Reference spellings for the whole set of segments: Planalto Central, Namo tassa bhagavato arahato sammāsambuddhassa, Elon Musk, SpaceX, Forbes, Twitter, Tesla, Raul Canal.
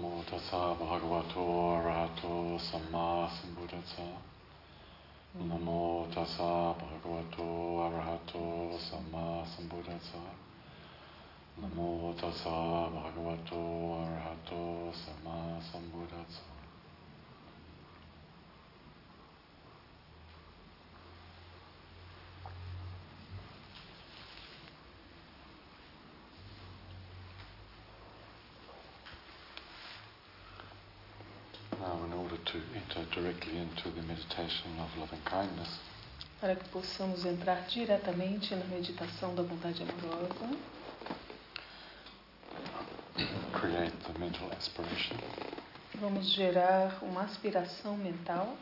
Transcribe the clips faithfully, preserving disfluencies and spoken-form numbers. Namo tassa bhagavato arahato sammāsambuddhassa. Namo tassa bhagavato arahato sammāsambuddhassa. Namo tassa bhagavato arahato sammāsambuddhassa. To enter directly into the meditation of loving kindness. Para que possamos entrar diretamente na meditação da bondade amorosa. Create the mental aspiration. Vamos gerar uma aspiração mental.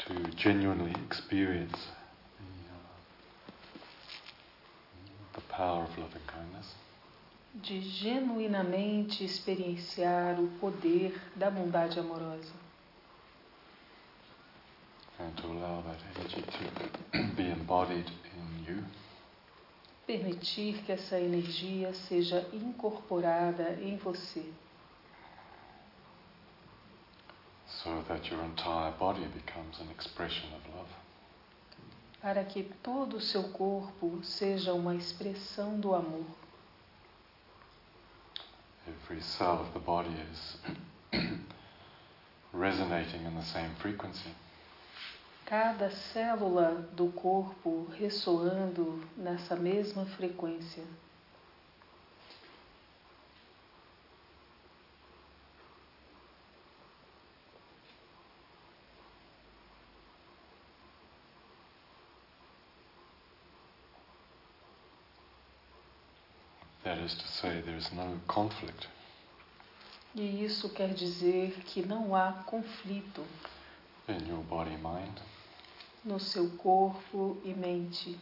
To genuinely experience power of loving kindness. De genuinamente experienciar o poder da bondade amorosa. And to allow that energy to be embodied in you. Permitir que essa energia seja incorporada em você. So that your entire body becomes an expression of love. Para que todo o seu corpo seja uma expressão do amor. Every cell of the body is resonating in the same frequency. Cada célula do corpo ressoando nessa mesma frequência. That is to say, there is no conflict. E isso quer dizer que não há conflito. In your body, mind. No seu corpo e mente.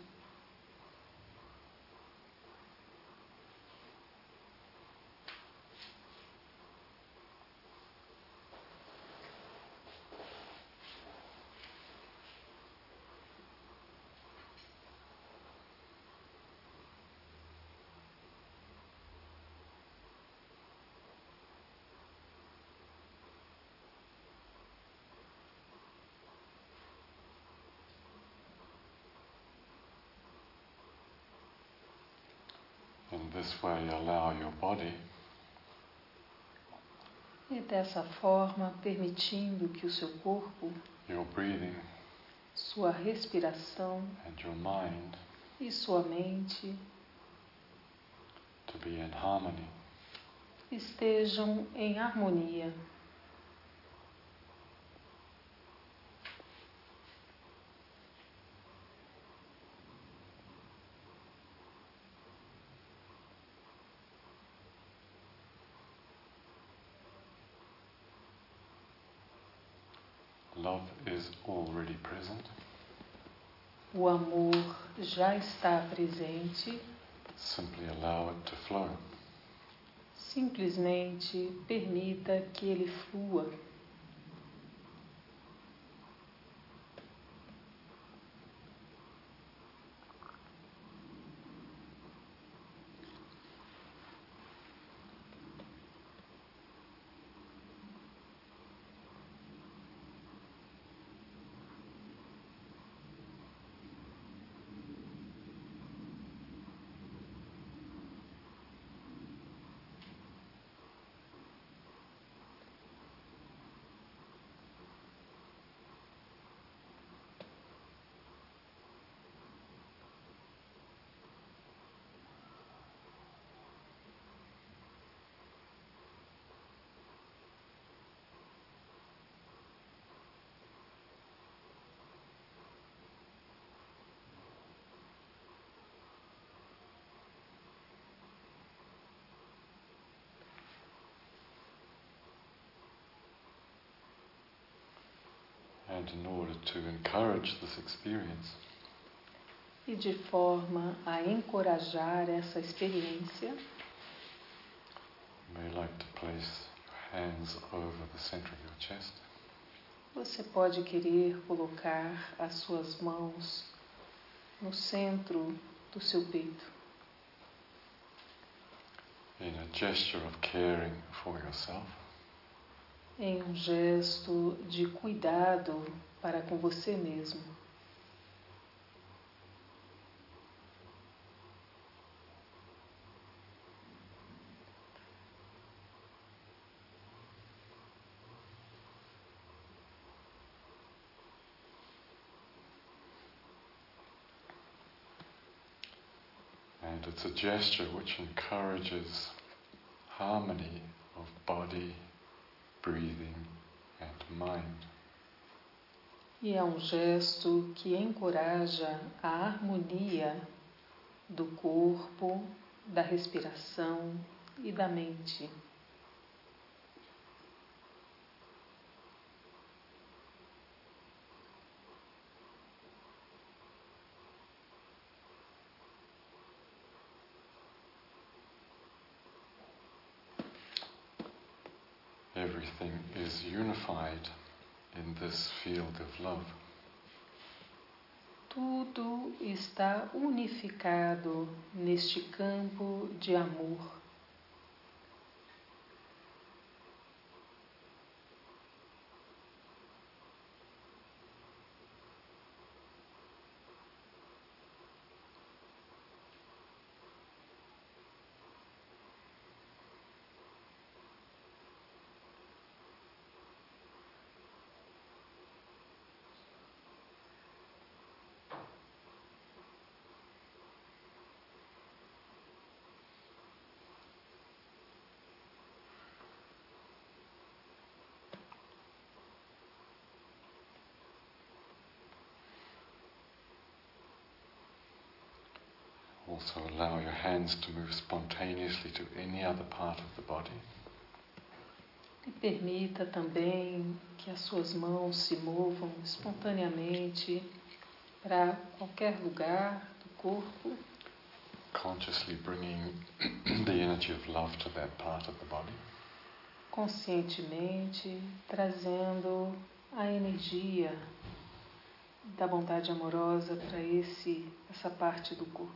This way, allow your body. E dessa forma, permitindo que o seu corpo, your breathing, sua respiração, and your mind, e sua mente, to be in harmony, estejam em harmonia. Love is already present. O amor já está presente. Simply allow it to flow. Simplesmente permita que ele flua. And in order to encourage this experience, e de forma a encorajar essa experiência, you may like to place your hands over the center of your chest. Você pode querer colocar as suas mãos no centro do seu peito. In a gesture of caring for yourself. Em um gesto de cuidado para com você mesmo. And it's a gesture which encourages harmony of body, breathing and mind. E é um gesto que encoraja a harmonia do corpo, da respiração e da mente. Everything is unified in this field of love. Tudo está unificado neste campo de amor. Also allow your hands to move spontaneously to any other part of the body. E permita também que as suas mãos se movam espontaneamente para qualquer lugar do corpo. Consciously bringing the energy of love to that part of the body. Conscientemente trazendo a energia da bondade amorosa para esse essa parte do corpo.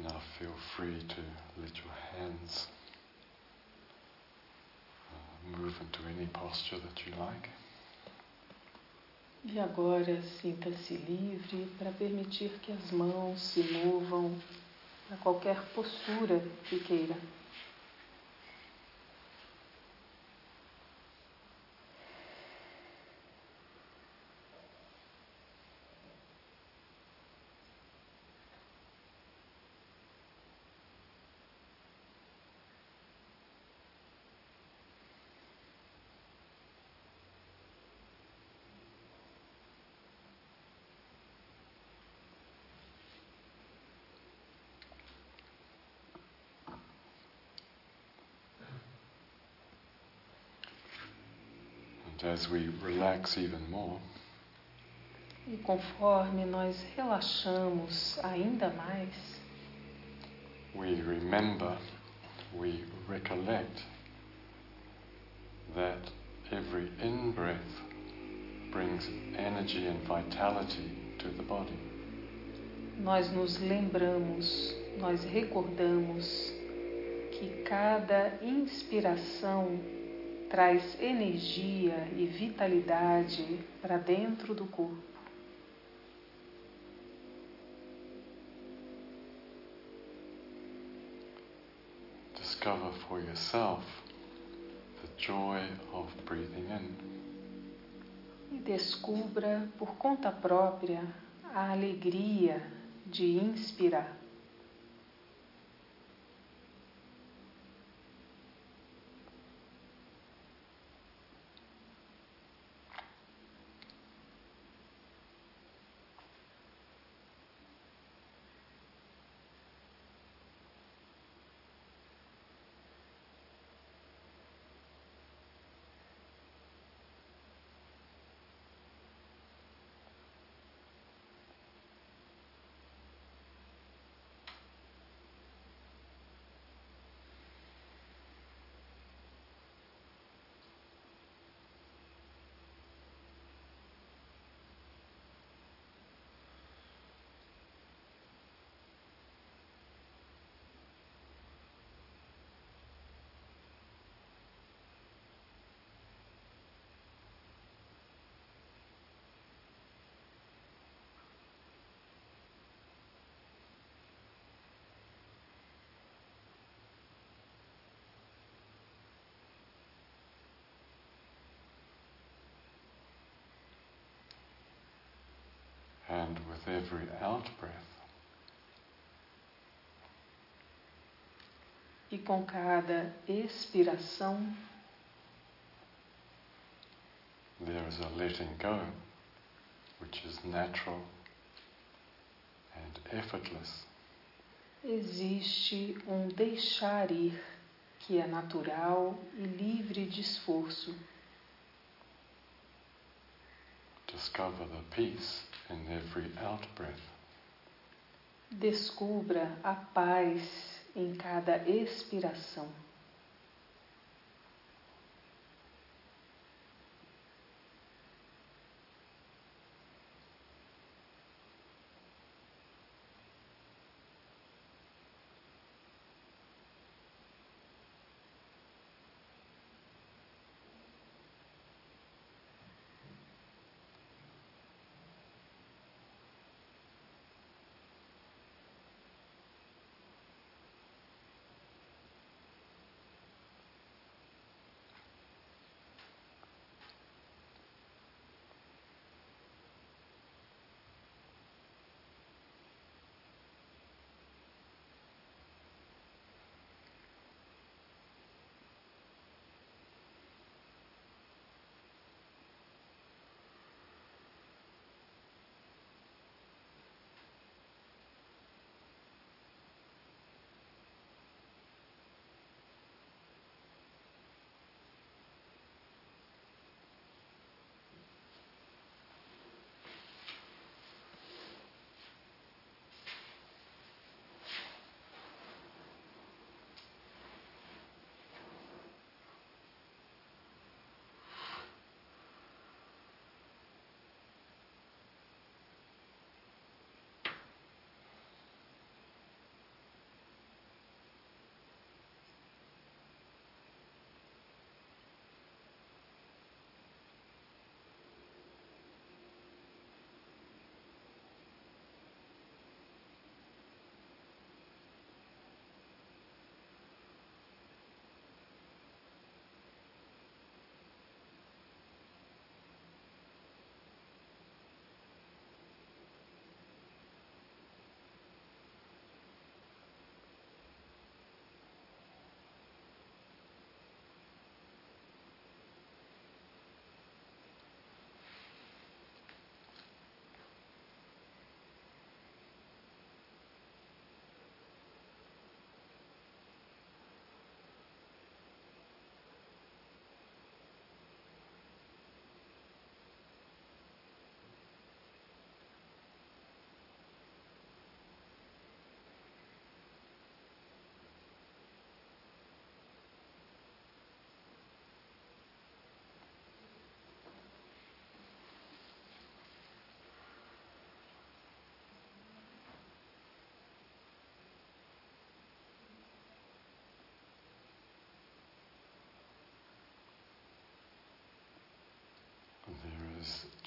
Now feel free to let your hands uh, move into any posture that you like. E agora sinta-se livre para permitir que as mãos se movam para qualquer postura que queira. And as we relax even more, e conforme nós relaxamos ainda mais, we remember, we recollect that every in-breath brings energy and vitality to the body. Nós nos lembramos, nós recordamos que cada inspiração traz energia e vitalidade para dentro do corpo. Discover for yourself the joy of breathing in. E descubra por conta própria a alegria de inspirar. And with every out-breath, e com cada expiração, there is a letting go, which is natural and effortless. Existe um deixar ir, que é natural e livre de esforço. Discover the peace in every out-breath. Descubra a paz em cada expiração.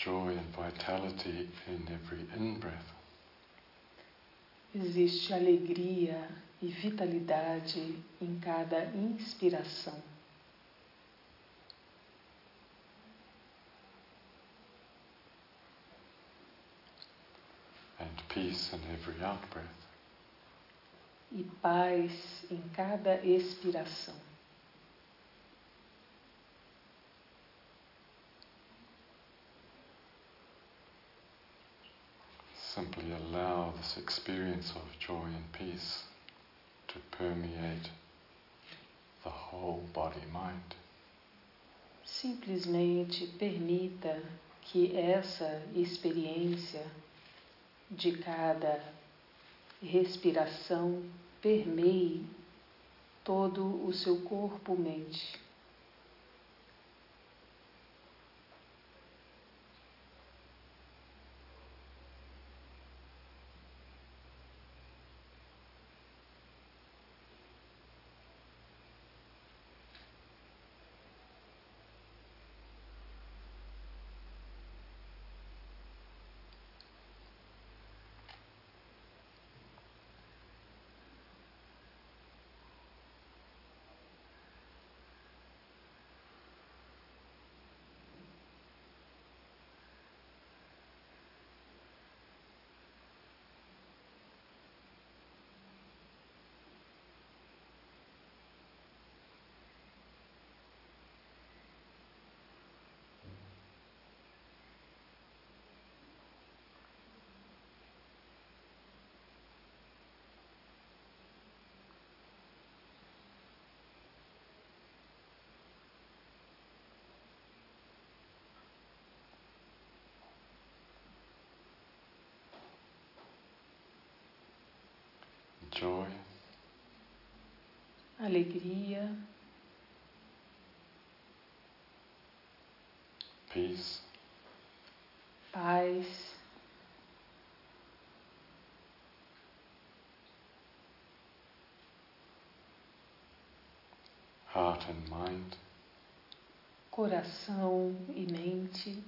joy and vitality in every in-breath. Existe alegria e vitalidade em cada inspiração. And peace in every out-breath. E paz em cada expiração. Simply allow this experience of joy and peace to permeate the whole body-mind. Simplesmente permita que essa experiência de cada respiração permeie todo o seu corpo-mente. Joy, alegria, peace, paz, heart and mind, coração e mente.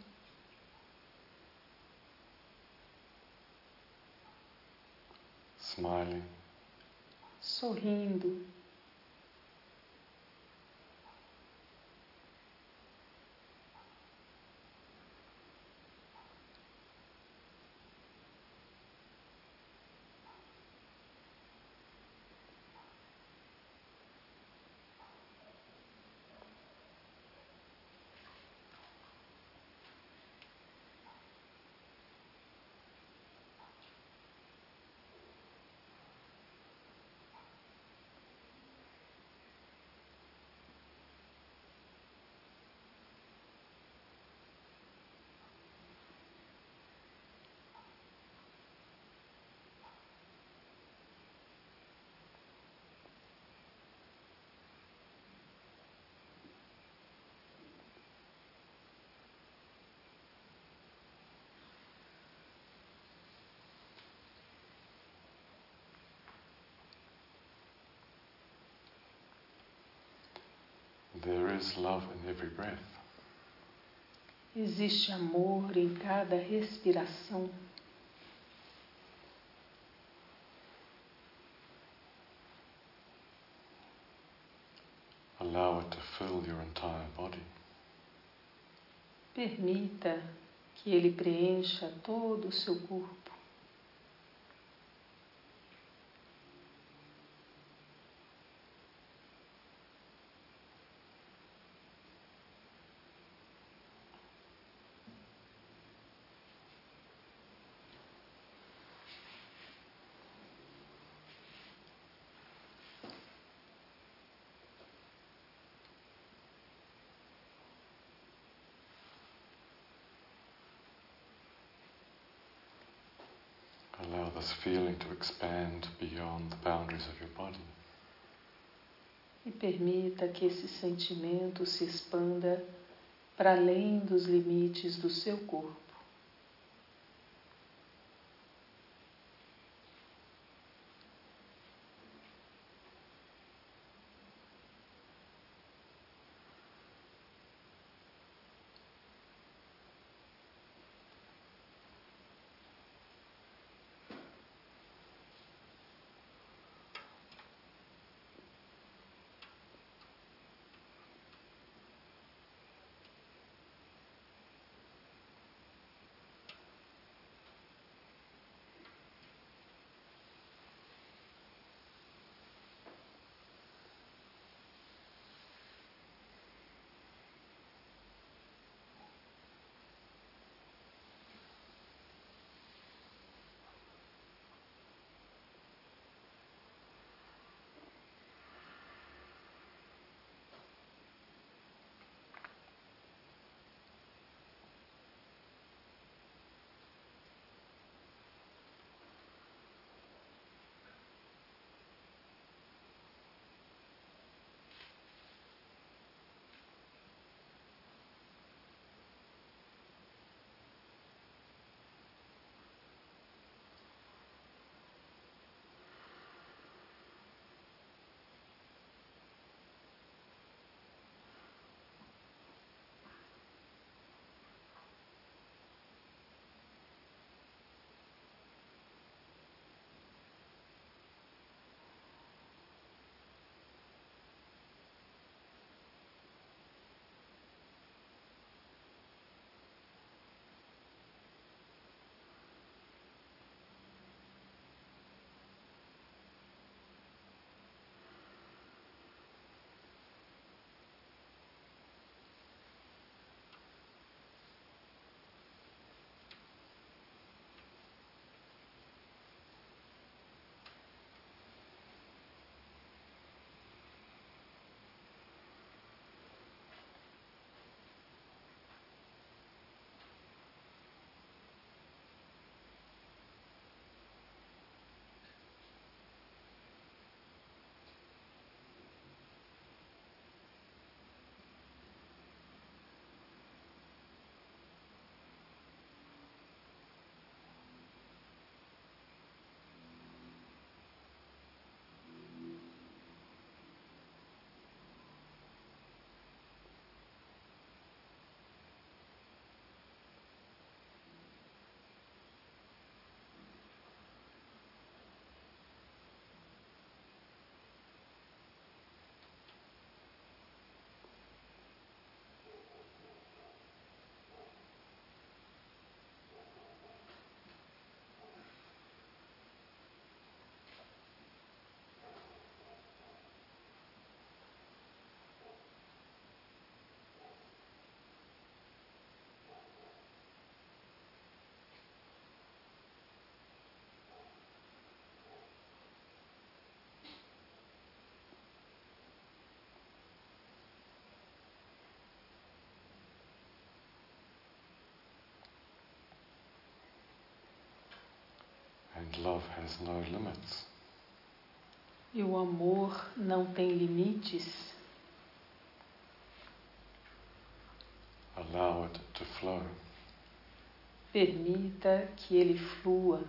Smiling, sorrindo, there is love in every breath. Existe amor em cada respiração. Allow it to fill your entire body. Permita que ele preencha todo o seu corpo. Allow this feeling to expand beyond the boundaries of your body. E permita que esse sentimento se expanda para além dos limites do seu corpo. love has no limits. E o amor não tem limites. Allow it to flow. Permita que ele flua.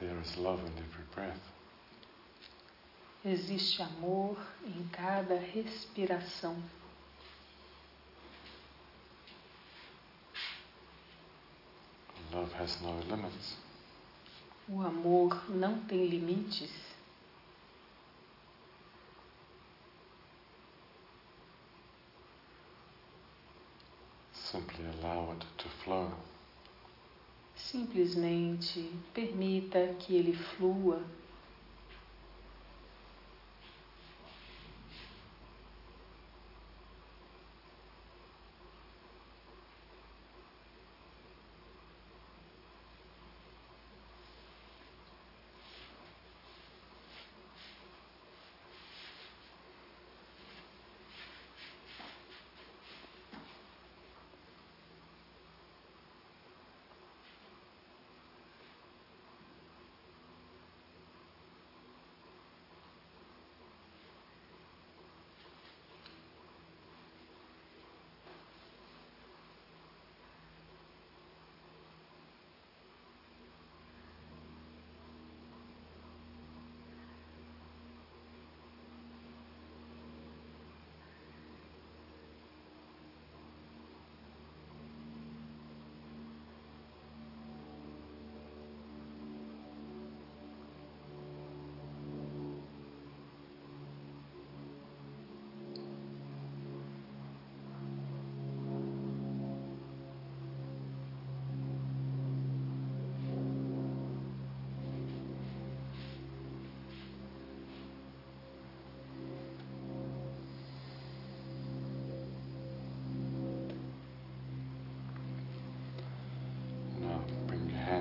There is love in every breath. Existe amor em cada respiração. Love has no limits. O amor não tem limites. Simply allow it to flow. Simplesmente permita que ele flua.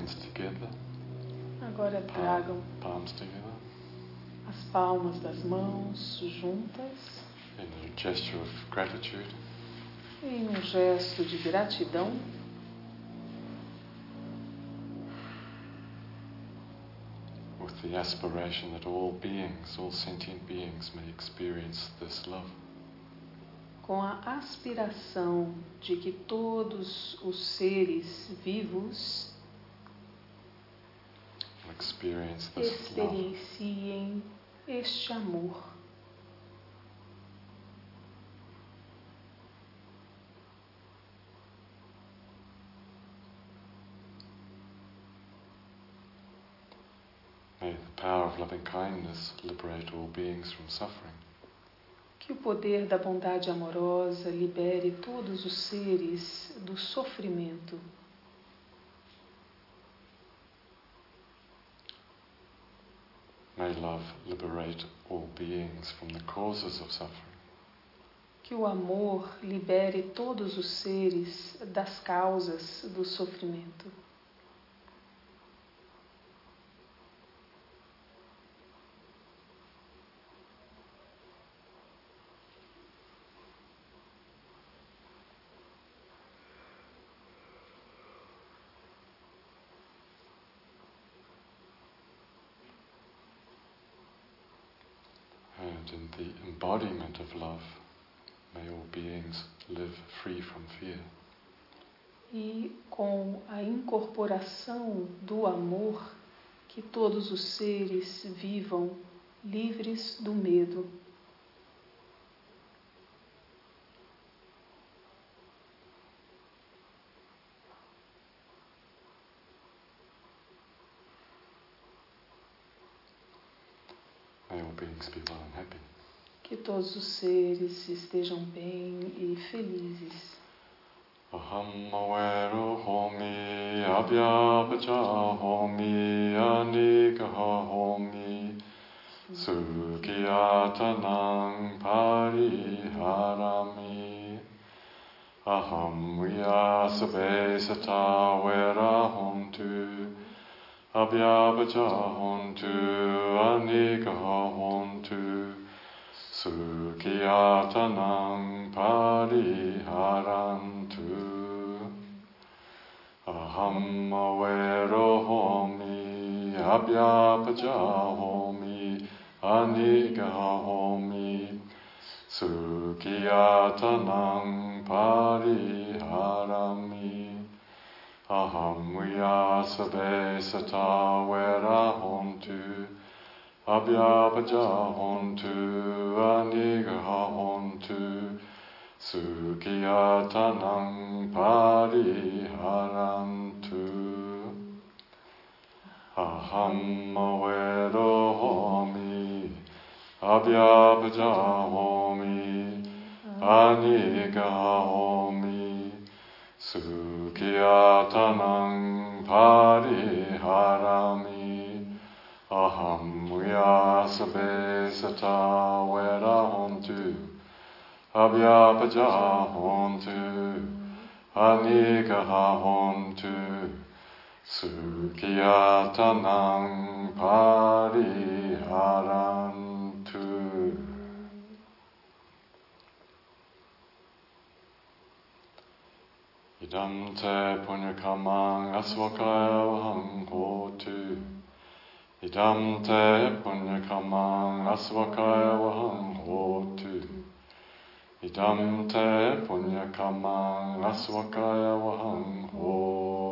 hands together. Agora tragam palms together. As palmas das mãos juntas. In a gesture of gratitude. Em um gesto de gratidão. With the aspiration that all beings, all sentient beings may experience this love. Com a aspiração de que todos os seres vivos experienciem este amor. May the power of loving kindness liberate all beings from suffering. Que o poder da bondade amorosa libere todos os seres do sofrimento. May love liberate all beings from the causes of suffering. Que o amor libere todos os seres das causas do sofrimento. In the embodiment of love, may all beings live free from fear. E com a incorporação do amor, que todos os seres vivam livres do medo. Que todos os seres estejam bem e felizes. Aham awero homi abhyapacha homi anikaha homi sukhiyatanam pariharami. Aham vyasabe sata vera hontu abhyapacha hontu anikaha hontu Sukhiyatanam pariharantu. Aham awero homi abhyapajahomi anigahomi Sukhiyatanam pariharami. Aham vyasabe sataverahantu Abhyapajahontu anigahontu Sukhiyatanam pariharantu. Aham averohomi abhyapajahomi anigahomi Sukhiyatanam pariharami. Aham vyasabe sata verahontu abhyapajahontu anikahahontu sukhiyatanam pariharantu. Idam te punyakamang asvakayavaham hotu. Idam te punyakamang asvakayavaham hotu. Idam te punyakamang asvakayavaham hotu.